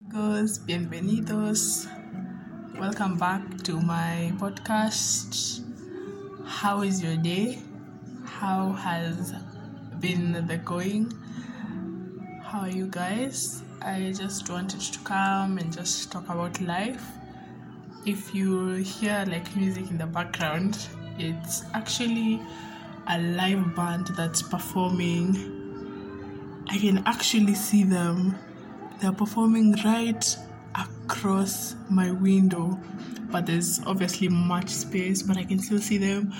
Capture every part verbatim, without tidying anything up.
Amigos, bienvenidos. Welcome back to my podcast. How is your day? How has been the going? How are you guys? I just wanted to come and just talk about life. If you hear like music in the background, it's actually a live band that's performing. I can actually see them. They're performing right across my window, but there's obviously much space, but I can still see them.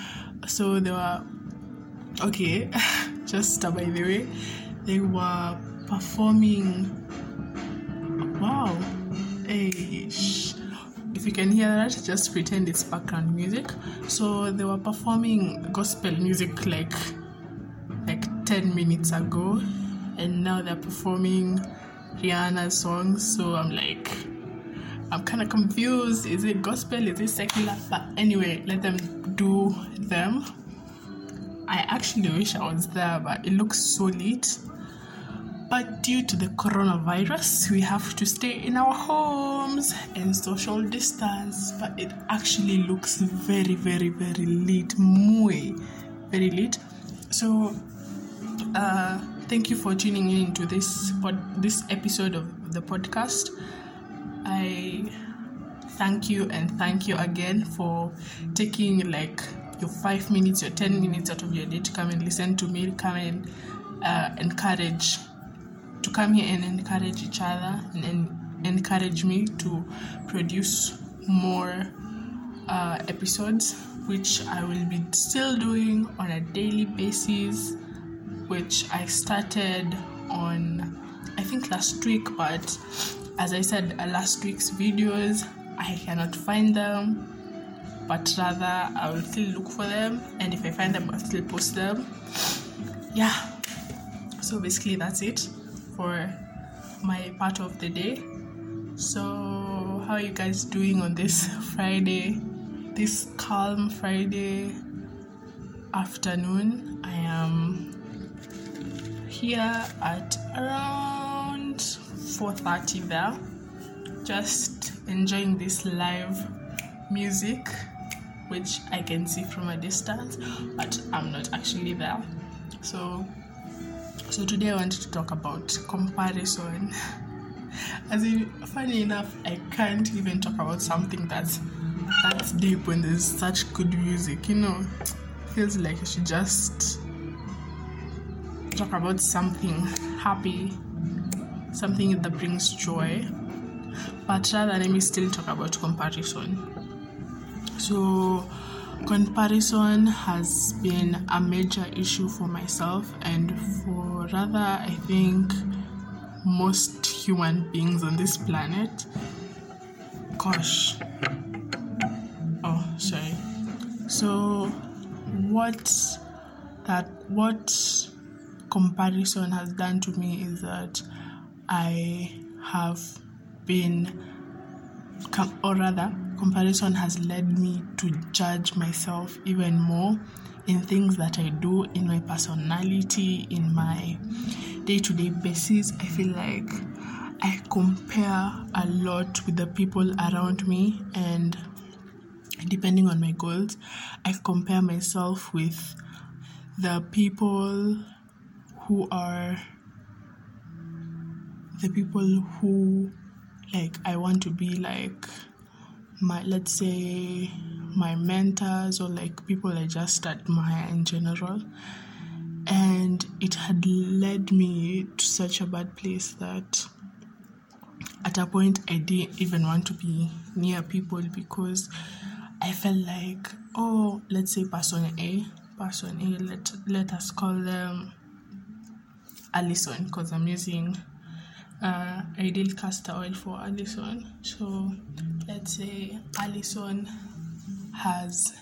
So they were okay just by the way they were performing. Wow, hey, shh. If you can hear that, just pretend it's background music. So they were performing gospel music like like ten minutes ago, and now they're performing Rihanna's songs. So I'm like, I'm kind of confused. Is it gospel? Is it secular? But anyway, let them do them. I actually wish I was there, but it looks so lit. But due to the coronavirus, we have to stay in our homes and social distance. But it actually looks very, very, very lit. Muy, very lit. So, uh, thank you for tuning in to this pod, this episode of the podcast. I thank you and thank you again for taking like your five minutes, your ten minutes out of your day to come and listen to me, come and uh, encourage, to come here and encourage each other and, and encourage me to produce more uh, episodes, which I will be still doing on a daily basis, which I started on, I think last week, but as I said, last week's videos, I cannot find them, but rather I will still look for them, and if I find them, I'll still post them. Yeah, so basically that's it for my part of the day. So how are you guys doing on this Friday, this calm Friday afternoon? I am here at around four thirty there, just enjoying this live music, which I can see from a distance, but I'm not actually there. So so today I wanted to talk about comparison. As in, funny enough, I can't even talk about something that's that's deep when there's such good music, you know. It feels like I should just talk about something happy, something that brings joy, but rather let me still talk about comparison. So comparison has been a major issue for myself and for rather I think most human beings on this planet. Gosh, oh sorry. So what that what comparison has done to me is that I have been, or rather, comparison has led me to judge myself even more in things that I do, in my personality, in my day-to-day basis. I feel like I compare a lot with the people around me, and depending on my goals, I compare myself with the people who are the people who, like, I want to be like, my, let's say, my mentors, or like people I just admire in general. And it had led me to such a bad place that at a point I didn't even want to be near people, because I felt like, oh, let's say person A, person A, let, let us call them Alison, because I'm using uh, ideal castor oil for Alison. So let's say Alison has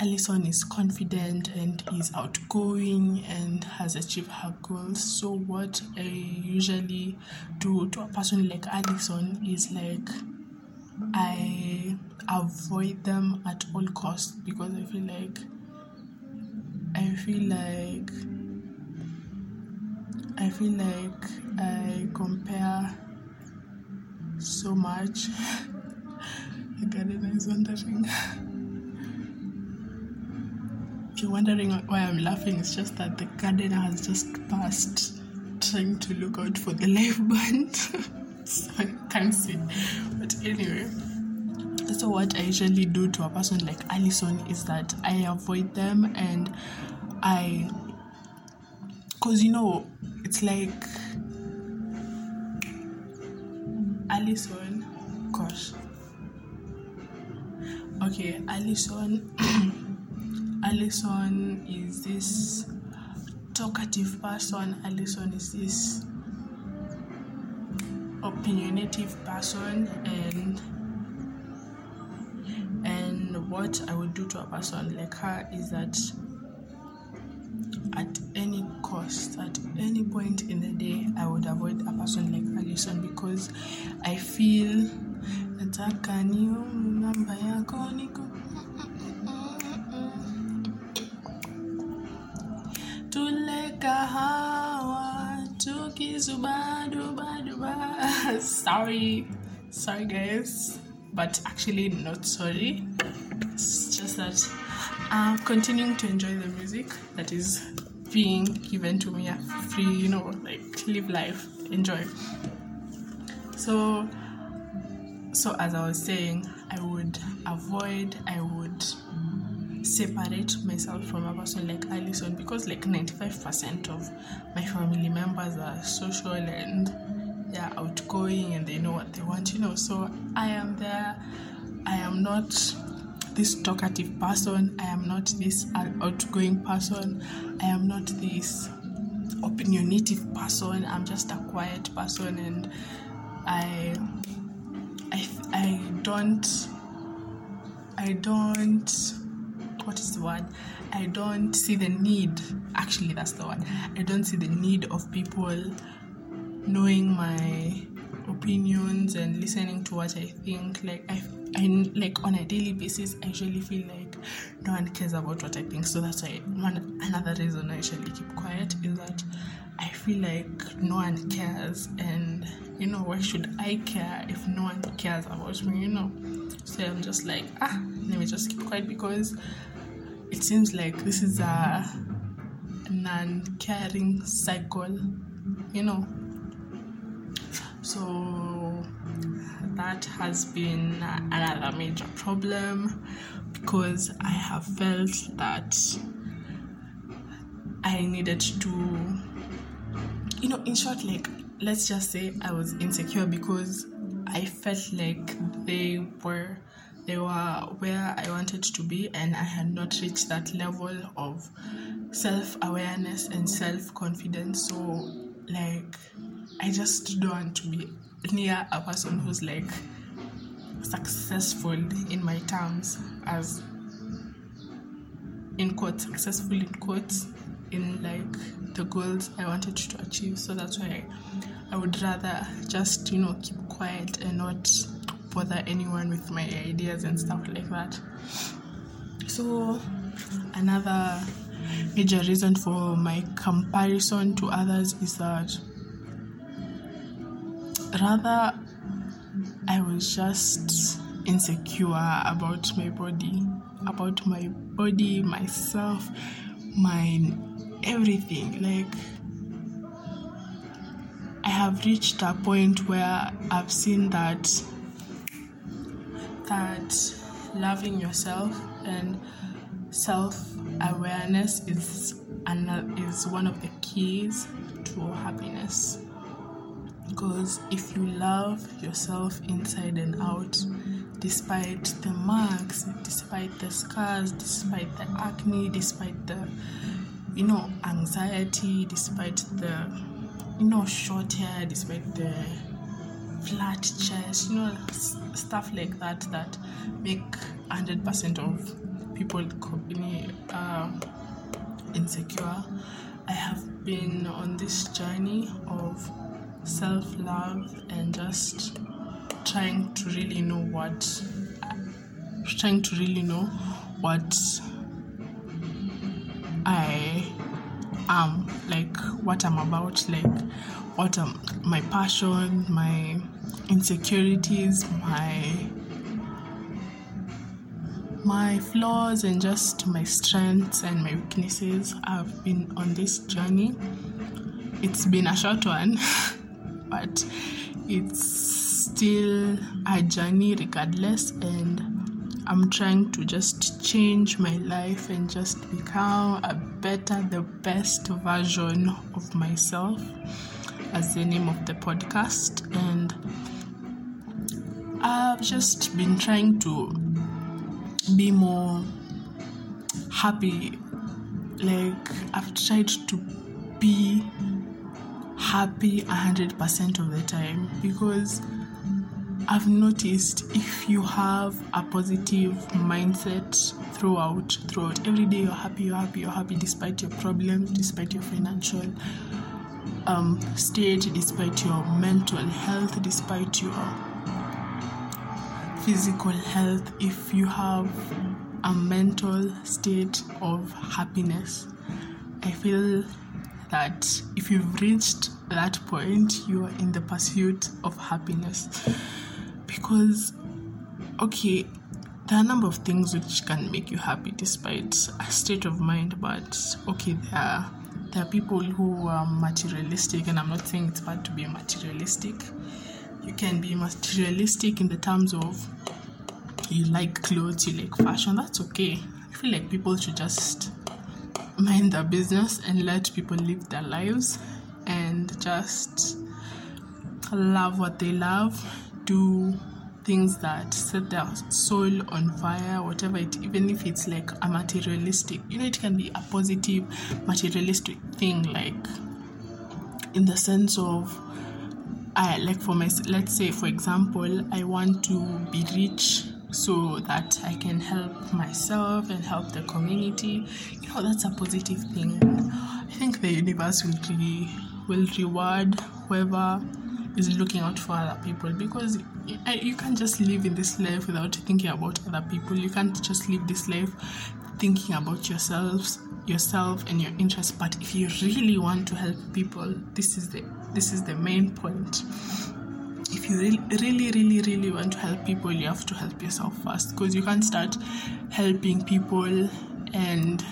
Alison is confident and is outgoing and has achieved her goals. So what I usually do to a person like Alison is like I avoid them at all costs, because I feel like I feel like I feel like I compare so much. The gardener is wondering. If you're wondering why I'm laughing, it's just that the gardener has just passed, trying to look out for the live band. So I can't see. But anyway, so what I usually do to a person like Alison is that I avoid them, and I, because you know, it's like Alison, gosh. Okay, Alison, Alison is this talkative person, Alison is this opinionative person, and and what I would do to a person like her is that at any cost, at any point in the day, I would avoid a person like Alison, because I feel nataka niyo namba yako niko tuleka hawa tukizubadu badu ba. Sorry, sorry guys, but actually not sorry. It's just that I'm continuing to enjoy the music that is being given to me free, you know, like live life, enjoy. So, so as I was saying, I would avoid, I would separate myself from a person like Alison, because like ninety-five percent of my family members are social and they're outgoing and they know what they want, you know. So I am there, I am not this talkative person, I am not this outgoing person, I am not this opinionative person, I'm just a quiet person, and I I I don't I don't what is the word? I don't see the need, actually that's the word, I don't see the need of people knowing my opinions and listening to what I think. Like I, I like on a daily basis, I usually feel like no one cares about what I think. So that's why one another reason I usually keep quiet is that I feel like no one cares, and you know, why should I care if no one cares about me, you know? So I'm just like, ah, let me just keep quiet, because it seems like this is a non-caring cycle, you know. So that has been another major problem, because I have felt that I needed to, you know, in short, like, let's just say I was insecure because I felt like they were, they were where I wanted to be, and I had not reached that level of self-awareness and self-confidence. So, like, I just don't want to be near a person who's like successful in my terms, as in quotes, successful in quotes, in like the goals I wanted to achieve. So that's why I would rather just, you know, keep quiet and not bother anyone with my ideas and stuff like that. So another major reason for my comparison to others is that rather, I was just insecure about my body, about my body, myself, my everything. Like, I have reached a point where I've seen that that loving yourself and self-awareness is another, is one of the keys to happiness. Because if you love yourself inside and out, despite the marks, despite the scars, despite the acne, despite the, you know, anxiety, despite the, you know, short hair, despite the flat chest, you know, stuff like that that make one hundred percent of people uh, insecure, I have been on this journey of self-love and just trying to really know what trying to really know what I am, like what I'm about, like what um, my passion, my insecurities, my my flaws, and just my strengths and my weaknesses. I've been on this journey. It's been a short one, but it's still a journey regardless, and I'm trying to just change my life and just become a better, the best version of myself, as the name of the podcast. And I've just been trying to be more happy. Like, I've tried to be happy one hundred percent of the time, because I've noticed if you have a positive mindset throughout, throughout every day, you're happy, you're happy, you're happy, despite your problems, despite your financial um, state, despite your mental health, despite your physical health, if you have a mental state of happiness, I feel that if you've reached that point, you are in the pursuit of happiness. Because, okay, there are a number of things which can make you happy despite a state of mind, but okay, there are, there are people who are materialistic, and I'm not saying it's bad to be materialistic. You can be materialistic in the terms of you like clothes, you like fashion, that's okay. I feel like people should just mind their business and let people live their lives and just love what they love, do things that set their soul on fire, whatever it, even if it's like a materialistic, you know, it can be a positive materialistic thing, like in the sense of I like for my let's say for example I want to be rich so that I can help myself and help the community. You know, that's a positive thing. I think the universe will re, will reward whoever is looking out for other people, because you can't just live in this life without thinking about other people. You can't just live this life thinking about yourselves, yourself and your interests. But if you really want to help people, this is the this is the main point. If you really, really, really, really want to help people, you have to help yourself first, because you can't start helping people and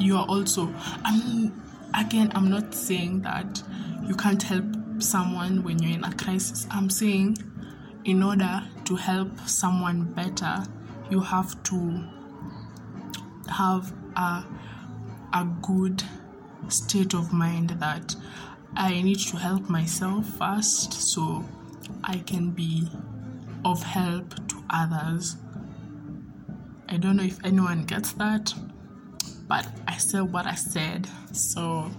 you are also... I'm, again, I'm not saying that you can't help someone when you're in a crisis. I'm saying in order to help someone better, you have to have a, a good state of mind that I need to help myself first, so I can be of help to others. I don't know if anyone gets that, but I said what I said. So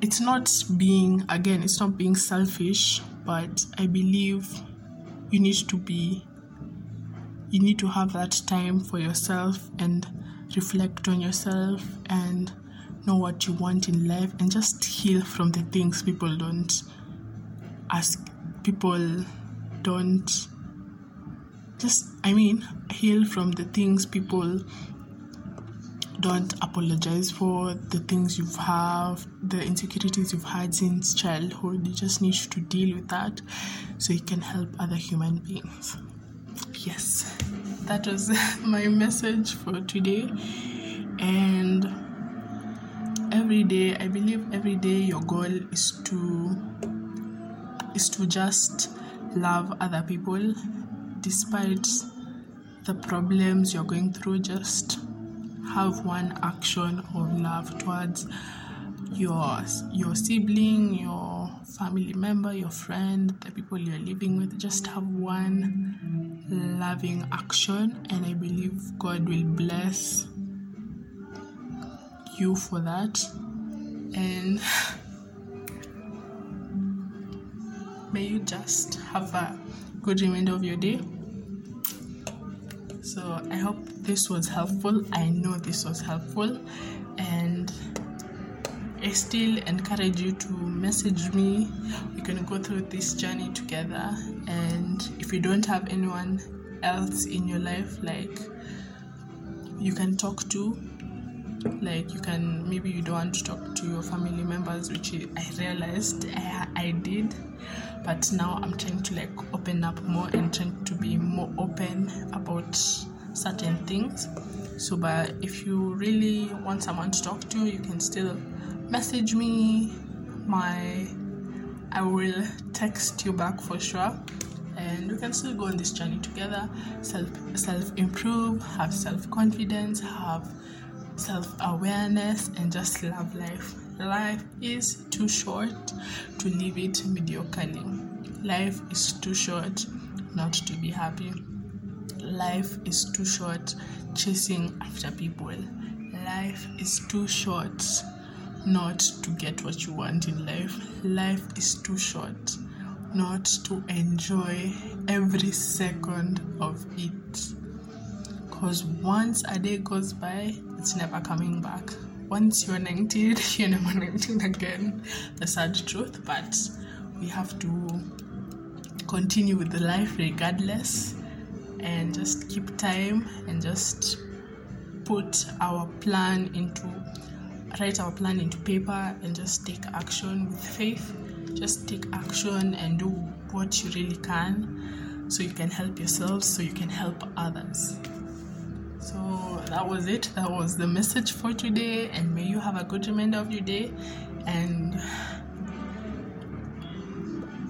it's not being, again, it's not being selfish, but I believe you need to be, you need to have that time for yourself and reflect on yourself and know what you want in life and just heal from the things people don't ask. People don't just, I mean, heal from the things people don't apologize for, the things you've have, the insecurities you've had since childhood. You just need to deal with that so you can help other human beings. Yes, that was my message for today. And every day, I believe every day your goal is to is to just love other people. Despite the problems you're going through, just have one action of love towards your your sibling, your family member, your friend, the people you're living with. Just have one loving action, and I believe God will bless you for that. And may you just have a good remainder of your day. So I hope this was helpful. I know this was helpful. And I still encourage you to message me. We can go through this journey together. And if you don't have anyone else in your life, like, you can talk to, Like, you can, maybe you don't want to talk to your family members, which I realized I, I did, but now I'm trying to like open up more and trying to be more open about certain things. So, but if you really want someone to talk to, you can still message me. My, I will text you back for sure. And we can still go on this journey together, self self improve, have self confidence, have self awareness, and just love life. Life is too short to live it mediocrely. Life is too short not to be happy. Life is too short chasing after people. Life is too short not to get what you want in life. Life is too short not to enjoy every second of it, because once a day goes by, it's never coming back. Once you're nineteen, you're never nineteen again. The sad truth, but we have to continue with the life regardless, and just keep time and just put our plan into write our plan into paper and just take action with faith. Just take action and do what you really can, so you can help yourself, so you can help others. So that was it. That was the message for today, and may you have a good remainder of your day. And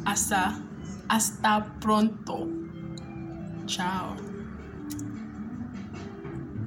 hasta, hasta pronto. Ciao.